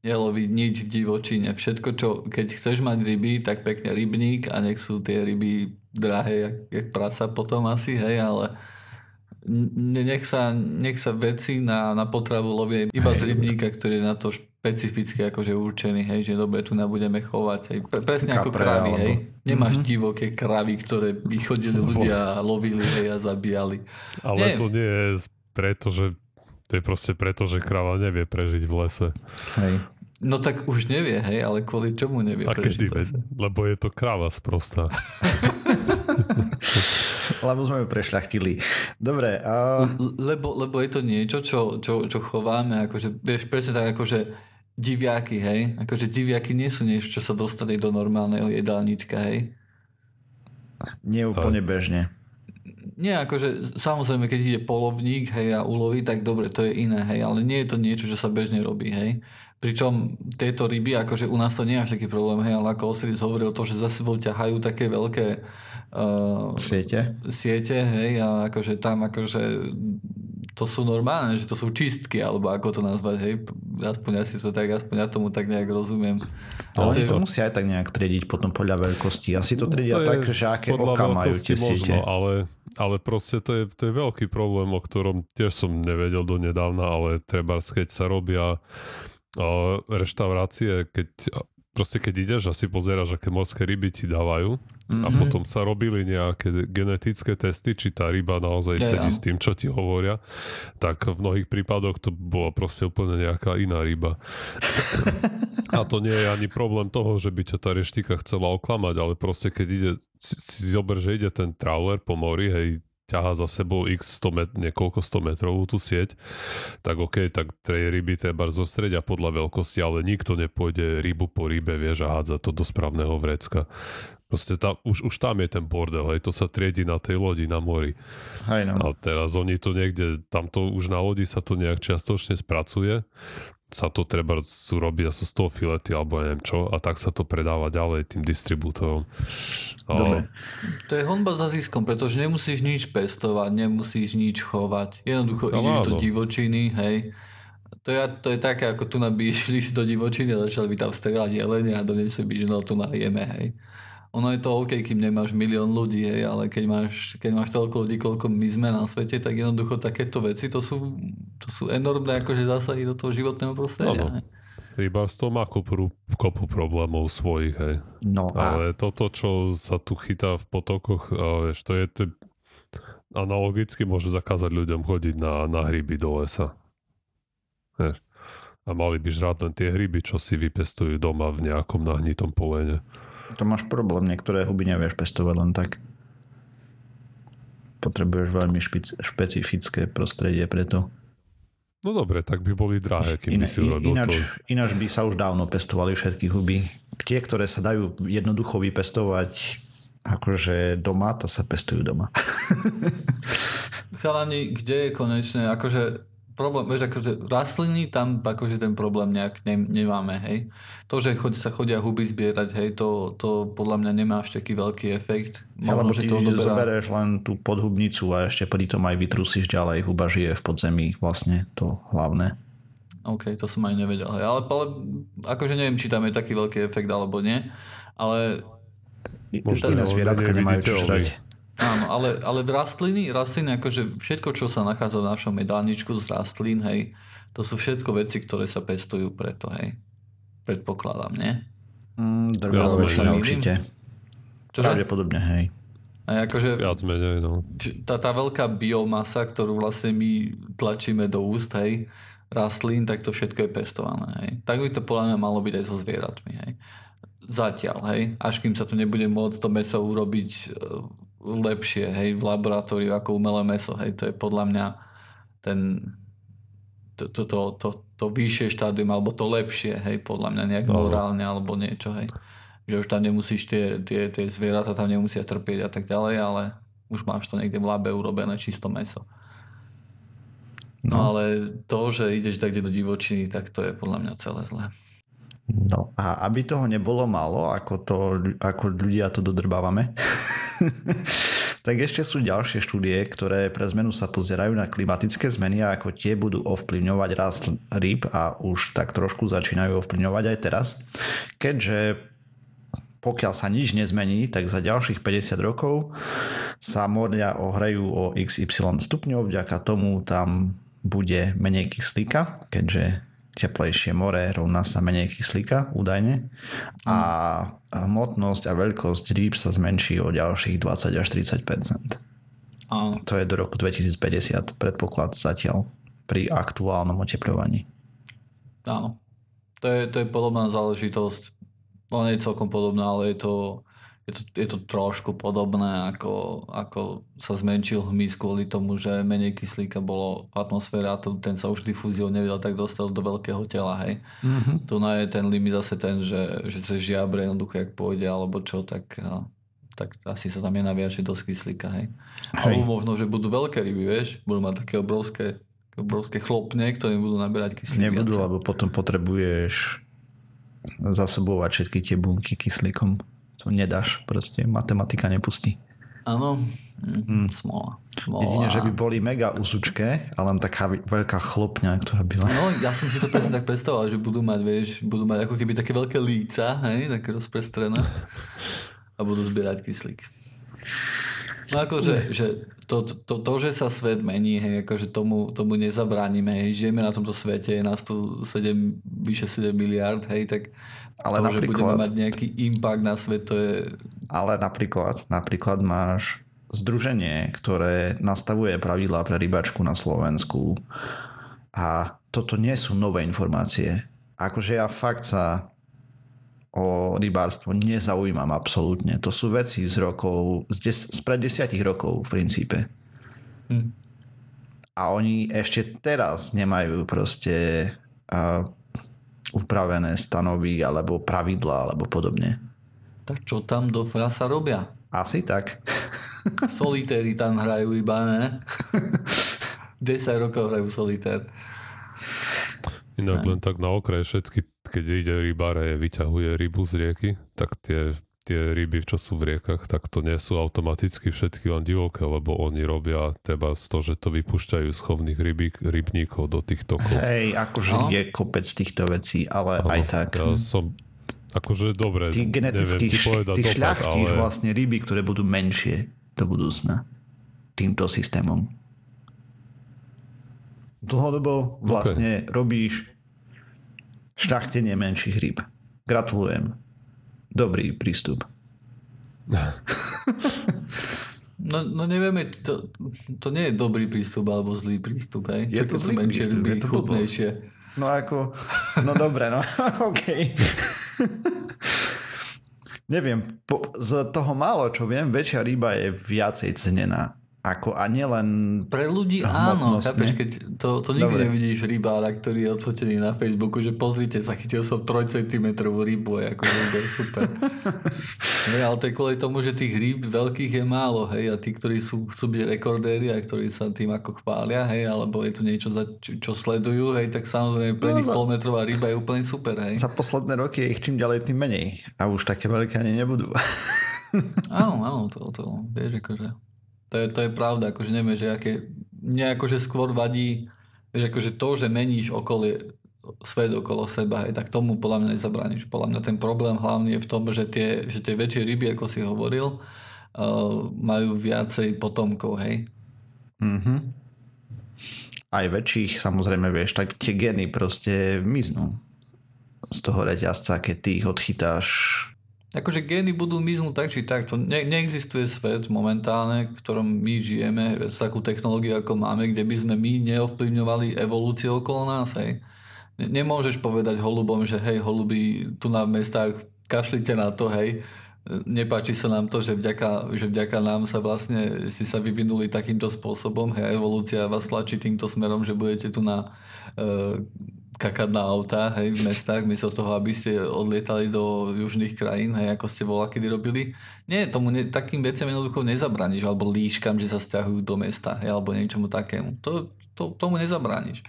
neloviť nič v divočine, všetko čo, keď chceš mať ryby, tak pekne rybník a nech sú tie ryby drahé, jak práca potom asi, hej, ale nech sa veci na potravu lovie iba z rybníka, ktorý je na to špecificky akože určený, hej, že dobre, tu nebudeme chovať, hej, presne kapre, ako kravy, hej, nemáš divoké kravy, ktoré vychodili ľudia a lovili, hej, a zabíjali. Ale nie. To nie je preto, že to je proste preto, že krava nevie prežiť v lese. Hej. No tak už nevie, hej, ale kvôli čomu nevie prežiť? Lebo je to kráva sprostá. Lebo sme ju prešľachtili. Dobre. A... Lebo je to niečo, čo chováme, akože, vieš, presne tak, akože diviaky, hej, akože diviaky nie sú niečo, čo sa dostane do normálneho jedálnička, hej. Nie úplne bežne. Nie, akože samozrejme, keď ide polovník, hej, a uloví, tak dobre, to je iné, hej, ale nie je to niečo, čo sa bežne robí, hej. Pričom tieto ryby, akože u nás to nie je až taký problém, hej, ale ako Osiris hovoril to, že za sebou ťahajú také veľké siete, hej, a akože tam akože to sú normálne, že to sú čistky, alebo ako to nazvať, hej, aspoň asi to tak, aspoň ja tomu tak nejak rozumiem. Ale to, je... to musia aj tak nejak triediť potom podľa veľkosti. Asi to triedia no, tak, že aké oka majú tie siete. Ale proste to je veľký problém, o ktorom tiež som nevedel donedávna, ale trebárs, keď sa robia reštaurácie, keď ideš a si pozeráš, aké morské ryby ti dávajú, mm-hmm. a potom sa robili nejaké genetické testy, či tá ryba naozaj sedí s tým, čo ti hovoria, tak v mnohých prípadoch to bola proste úplne nejaká iná ryba. A to nie je ani problém toho, že by ťa tá reštika chcela oklamať, ale proste keď ide, si zober, že ide ten trawler po mori, hej, ťahá za sebou x 100 niekoľko 100 metrovú tú sieť, tak okej, tak tej ryby treba zostredia podľa veľkosti, ale nikto nepôjde rybu po rybe, vieš, a hádza to do správneho vrecka. Proste tam, už tam je ten bordel, hej, to sa triedi na tej lodi, na mori. Hej no. A teraz oni to niekde, tamto už na lodi sa to nejak čiastočne spracuje, sa to treba urobia so 100 filety alebo ja neviem čo, a tak sa to predáva ďalej tým distribútorom. Dobre. To je honba za ziskom, pretože nemusíš nič pestovať, nemusíš nič chovať. Jednoducho ideš do divočiny, hej. To je také, ako tu by išli do divočiny a začali by tam strieľať jelene a donesli by, že no tu narijeme, hej. Ono je to OK, kým nemáš milión ľudí, hej, ale keď máš toľko ľudí, koľko my sme na svete, tak jednoducho takéto veci, to sú enormné akože zásahy do toho životného prostredia. Ano. Rybárstvo má kopu problémov svojich, hej. No a... Ale toto, čo sa tu chytá v potokoch, vieš, to je analogicky môže zakázať ľuďom chodiť na hryby do lesa. Hej. A mali by žrať len tie hryby, čo si vypestujú doma v nejakom nahnitom polene. To máš problém, niektoré huby nevieš pestovať len tak. Potrebuješ veľmi špecifické prostredie pre to. No dobre, tak by boli drahé, keby si urobil to. Ináč by sa už dávno pestovali všetky huby. Tie, ktoré sa dajú jednoducho vypestovať akože doma, to sa pestujú doma. Chalani, kde je konečné? Akože... Problém, vieš, akože rastliny, tam akože ten problém nejak nemáme, hej. To, že chodia huby zbierať, hej, to podľa mňa nemá až taký veľký efekt. Možno, že to odoberá... Zoberieš len tú podhubnicu a ešte pritom aj vytrusíš ďalej. Huba žije v podzemí, vlastne to hlavné. OK, to som aj nevedel, hej. Ale akože neviem, či tam je taký veľký efekt, alebo nie. Ale... Možno iné zvieratka nemajú čo žrať. Áno, ale rastliny, akože všetko, čo sa nachádza v našom jedálničku z rastlín, hej, to sú všetko veci, ktoré sa pestujú preto, hej. Predpokladám, nie? Drvá väčšina určite. Čože? Pravdepodobne, hej. A akože viac menej, no. Tá veľká biomasa, ktorú vlastne my tlačíme do úst, hej, rastlín, tak to všetko je pestované, hej. Tak by to podľa mňa malo byť aj so zvieratmi, hej. Zatiaľ, hej. Až kým sa to nebude môcť to mäso urobiť... lepšie, hej, v laboratóriu ako umelé mäso, hej, to je podľa mňa ten to vyššie štádium, alebo to lepšie, hej, podľa mňa nejak morálne alebo niečo, hej, že už tam nemusíš tie zvieratá tam nemusia trpieť a tak ďalej, ale už máš to niekde v labe urobené čisto mäso. No ale to, že ideš takde do divočiny, tak to je podľa mňa celé zlé. No a aby toho nebolo málo, ako ľudia to dodrbávame, tak ešte sú ďalšie štúdie, ktoré pre zmenu sa pozerajú na klimatické zmeny a ako tie budú ovplyvňovať rast rýb a už tak trošku začínajú ovplyvňovať aj teraz. Keďže pokiaľ sa nič nezmení, tak za ďalších 50 rokov sa moria ohrejú o XY stupňov, vďaka tomu tam bude menej kyslíka, keďže teplejšie more rovná sa menej kyslíka, údajne. A hmotnosť a veľkosť rýb sa zmenší o ďalších 20 až 30%. Áno. To je do roku 2050 predpoklad zatiaľ pri aktuálnom oteplovaní. Áno. To je podobná záležitosť. Ona je celkom podobná, ale je to trošku podobné, ako sa zmenšil hmyz kvôli tomu, že menej kyslíka bolo v atmosfére a ten sa už difúziou nevedel tak dostal do veľkého tela, hej. Mm-hmm. Tu je ten limit zase ten, že cez žiabre jednoducho, jak pôjde alebo čo, tak asi sa tam je naviaže dosť kyslíka, hej. Alebo možno, že budú veľké ryby, vieš, budú mať také obrovské chlopne, ktoré budú naberať kyslík. Nebudú, lebo potom potrebuješ zasobovať všetky tie bunky kyslíkom. To nedáš, proste matematika nepustí. Áno, smola. Jedine, že by boli mega úsučké, ale len taká veľká chlopňa, ktorá byla. No, ja som si to presne tak predstavoval, že budú mať, vieš, budú mať ako keby také veľké líca, hej, také rozprestrené a budú zbierať kyslík. No akože, že to, že sa svet mení, hej, akože tomu nezabránime, hej, žijeme na tomto svete, je nás tu vyše 7 miliard, hej, tak ale to, že budeme mať nejaký impact na svet, to je... Ale napríklad máš združenie, ktoré nastavuje pravidlá pre rybačku na Slovensku a toto nie sú nové informácie. Akože ja fakt sa o rybárstvo nezaujímam absolútne. To sú veci z rokov, spred 10 rokov v princípe. A oni ešte teraz nemajú proste upravené stanovy alebo pravidlá alebo podobne. Tak čo tam do frasa robia? Asi tak. Solitéry tam hrajú iba, ne? 10 rokov hrajú solitér. Inak len tak na okraj všetky, keď ide rybár a vyťahuje rybu z rieky, tak tie ryby, čo sú v riekach, tak to nie sú automaticky všetky len divoké, lebo oni robia teba z toho, že to vypúšťajú schovných rybníkov do tých tokov. Hej, akože je kopec týchto vecí, ale aj tak. Ja som, akože dobre, ty geneticky šľachtíš vlastne ryby, ktoré budú menšie do budúcna týmto systémom. Dlhodobo vlastne robíš šľachtenie menších rýb. Gratulujem. Dobrý prístup. No nevieme, to nie je dobrý prístup alebo zlý prístup. Hej? Je to zlý prístup, ryby, je to chutnejšie. No ako, no dobre, no okej. Neviem, z toho málo, čo viem, väčšia ryba je viacej cenená. Ako a nielen pre ľudí áno, chápeš, keď to nikdy dobre nevidíš rybára, ktorý je odfotený na Facebooku, že pozrite sa, chytil som 3 cm rybu, ako je super. No, ale to je kvôli tomu, že tých rýb veľkých je málo, hej, a tí, ktorí chcú byť rekordéri a ktorí sa tým ako chvália, hej, alebo je tu niečo, čo sledujú, hej, tak samozrejme pre nich polmetrová ryba je úplne super, hej. Za posledné roky ich čím ďalej tým menej a už také veľké ani nebudú. Áno, to vieš, akože to je pravda, akože neviem, že aké, mne akože skôr vadí, že akože to, že meníš okolie, svet okolo seba, hej, tak tomu podľa mňa nezabrániš. Podľa mňa ten problém hlavný je v tom, že tie väčšie ryby, ako si hovoril, majú viacej potomkov, hej. Mhm. Aj väčších, samozrejme, vieš, tak tie geny proste miznú z toho reťazca, keď ty ich odchytáš. Akože gény budú miznúť tak, či tak. To neexistuje svet momentálne, v ktorom my žijeme, takú technológiu, ako máme, kde by sme my neovplyvňovali evolúciu okolo nás. Hej. Nemôžeš povedať holubom, že hej, holuby tu na mestách, kašlite na to, hej. Nepáči sa nám to, že vďaka nám sa vlastne si sa vyvinuli takýmto spôsobom. Hej, evolúcia vás tlačí týmto smerom, že budete tu na... kakať na autá, hej, v mestách miesto toho, aby ste odlietali do južných krajín, hej, ako ste voľakedy robili. Nie, takým veciam jednoducho nezabrániš, alebo líškam, že sa stiahujú do mesta, hej, alebo niečomu takému. Tomu nezabrániš.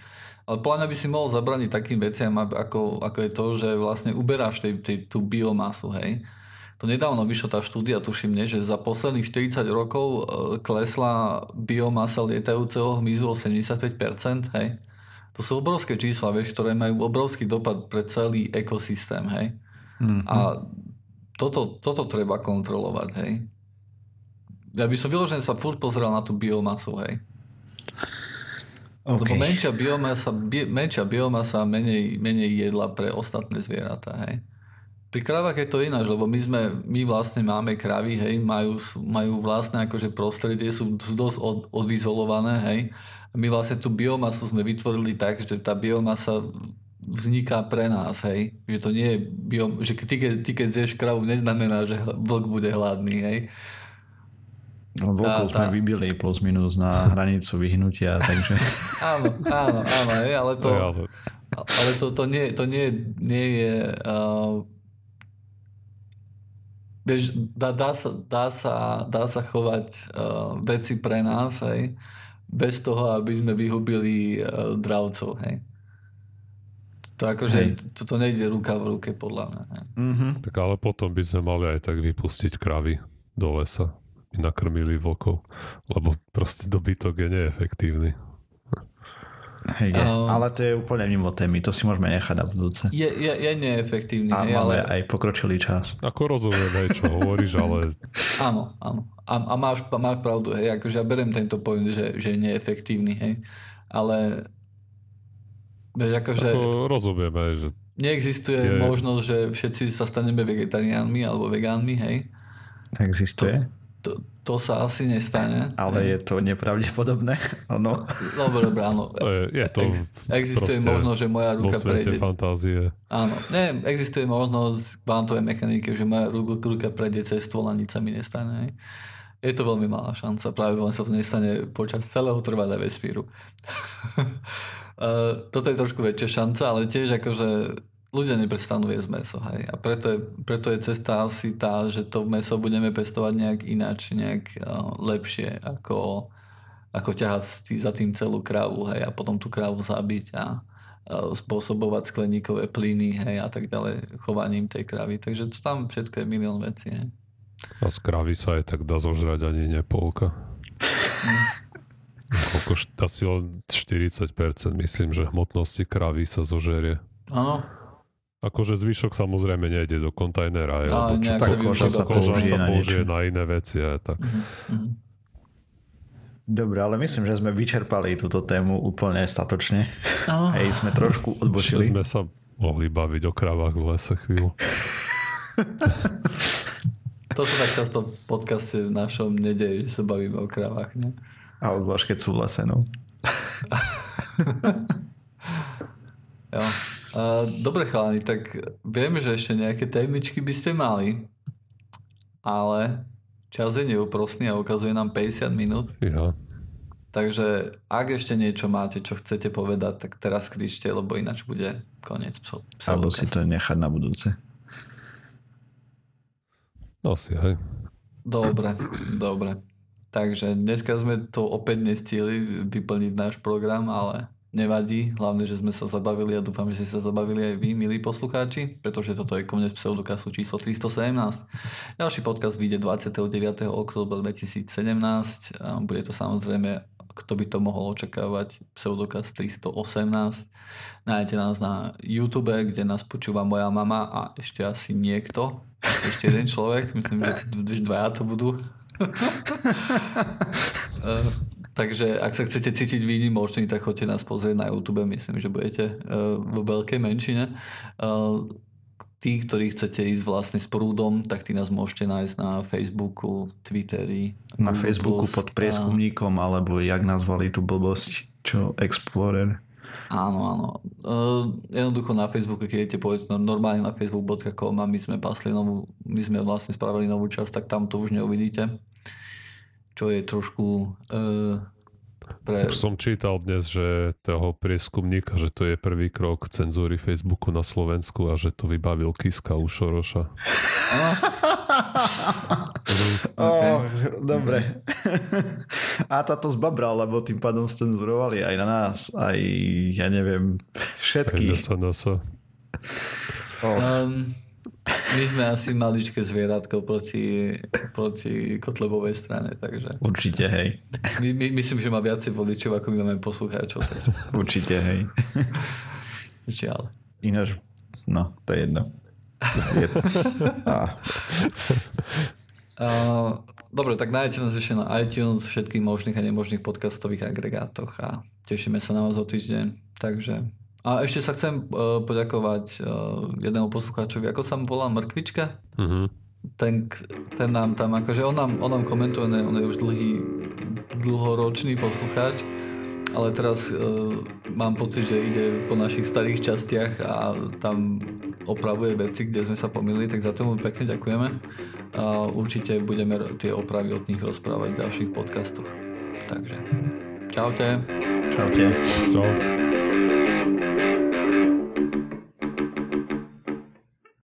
Ale podľa mňa by si mohol zabrániť takým veciam, ako je to, že vlastne uberáš tú biomasu, hej. To nedávno vyšla tá štúdia, tuším, že za posledných 40 rokov klesla biomasa lietajúceho hmyzu o 75%, hej. To sú obrovské čísla, vieš, ktoré majú obrovský dopad pre celý ekosystém, hej. Mm-hmm. A toto treba kontrolovať, hej. Ja by som vyložený sa furt pozrel na tú biomasu, hej. Okay. Lebo menšia biomasa menej jedla pre ostatné zvieratá, hej. Pri kravách je to ináč, lebo my vlastne máme kravy, hej, majú vlastne akože prostredie, sú dosť odizolované, hej. A my vlastne tú biomasu sme vytvorili tak, že tá biomasa vzniká pre nás, hej. Že to nie je že ty keď zješ kravu, neznamená, že vlk bude hladný, hej. No, vlkov sme vybili plus minus na hranicu vyhnutia, takže... áno, hej, ale to... Ale to nie je... Vieš, dá sa chovať veci pre nás, hej, bez toho, aby sme vyhubili dravcov, hej. To akože, hej. Toto nejde ruka v ruke, podľa mňa. Mm-hmm. Tak ale potom by sme mali aj tak vypustiť kravy do lesa. nakrmili vlkov, lebo proste dobytok je neefektívny. Hej, ale to je úplne mimo témy, to si môžeme nechať na budúce. Je neefektívny. A máme aj pokročilý čas. Ako rozumiem, hej, čo hovoríš, ale... Áno, áno. A máš pravdu, hej, akože ja beriem tento point, že je neefektívny, hej, ale... Bež, akože... Ako rozumiem, hej, že... Neexistuje možnosť, že všetci sa staneme vegetariánmi alebo vegánmi, hej? Existuje? To sa asi nestane. Ale je to nepravdepodobné. Ano. Dobre, áno. Je to existuje možnosť, že moja ruka prejde... fantázie. Áno. Nie, existuje možnosť v kvantovej mechanike, že moja ruka prejde cez stôl a nič sa mi nestane. Hej. Je to veľmi malá šanca. Práve len sa to nestane počas celého trvania vesmíru. Toto je trošku väčšia šanca, ale tiež akože ľudia neprestanú jesť mäso, hej. A preto je cesta asi tá, že to mäso budeme pestovať nejak ináč, nejak lepšie, ako ťahať za tým celú krávu, hej, a potom tú krávu zabiť a spôsobovať skleníkové plyny, hej, a tak ďalej, chovaním tej krávy. Takže tam všetko je milión vecí, hej. A z krávy sa aj tak dá zožrať ani nepolka. Asi len 40%, myslím, že hmotnosti kravy sa zožerie. Áno. Akože zvyšok samozrejme nejde do kontajnera. Koža sa použije na iné veci. Tak. Dobre, ale myslím, že sme vyčerpali túto tému úplne statočne. Hej, sme trošku odbočili. Sme sa mohli baviť o kravách v lese chvíľu. To sa tak často v podcaste v našom nedeje, že sa bavíme o kravách, ne? A zvlášť, keď sú v lese, no. Jo. Dobre, chalani, tak viem, že ešte nejaké témičky by ste mali, ale čas je neúprosný a ukazuje nám 50 minút. Ja. Takže ak ešte niečo máte, čo chcete povedať, tak teraz kričte, lebo ináč bude koniec. Alebo si to nechať na budúce. Asi, hej. Dobre. Takže dneska sme to opäť nestihli vyplniť náš program, ale nevadí. Hlavne, že sme sa zabavili a dúfam, že ste sa zabavili aj vy, milí poslucháči, pretože toto je koniec pseudokastu číslo 317. Ďalší podcast vyjde 29. októbra 2017. Bude to samozrejme, kto by to mohol očakávať, pseudokast 318. Nájdete nás na YouTube, kde nás počúva moja mama a ešte asi niekto. Ešte jeden človek. Myslím, že dvaja to budú. Takže ak sa chcete cítiť výnimočný, tak choďte nás pozrieť na YouTube, myslím, že budete vo veľkej menšine. Tí, ktorí chcete ísť vlastne s prúdom, tak tí nás môžete nájsť na Facebooku, Twitteri, na Google+, Facebooku pod prieskumníkom alebo jak nazvali tú blbosť, čo Explorer. Áno. Jednoducho na Facebooku, keď idete povedať normálne na facebook.com a my sme vlastne spravili novú časť, tak tam to už neuvidíte. Čo je trošku... Už som čítal dnes, že toho prieskumníka, že to je prvý krok cenzúry Facebooku na Slovensku a že to vybavil Kiska u Šoroša. Dobre. A táto zbabral, lebo tým pádom cenzurovali aj na nás, aj ja neviem, všetkých. My sme asi maličké zvieratko proti Kotlebovej strane, takže... Určite, hej. My myslím, že má viacej voličov, ako my máme poslucháčov. Takže... Určite, hej. Žiaľ. Ináč, no, to je jedno. Dobre, tak nájdete nás ešte na iTunes, všetkých možných a nemožných podcastových agregátoch a tešíme sa na vás o týždeň, takže a ešte sa chcem poďakovať jednému poslucháčovi, ako sa volá, Mrkvička. Ten nám tam akože on nám komentuje, on je už dlhoročný poslucháč, ale teraz mám pocit, že ide po našich starých častiach a tam opravuje veci, kde sme sa pomýlili, tak za to mu pekne ďakujeme. Určite budeme tie opravy od nich rozprávať v ďalších podcastoch. Takže, čaute. Čau.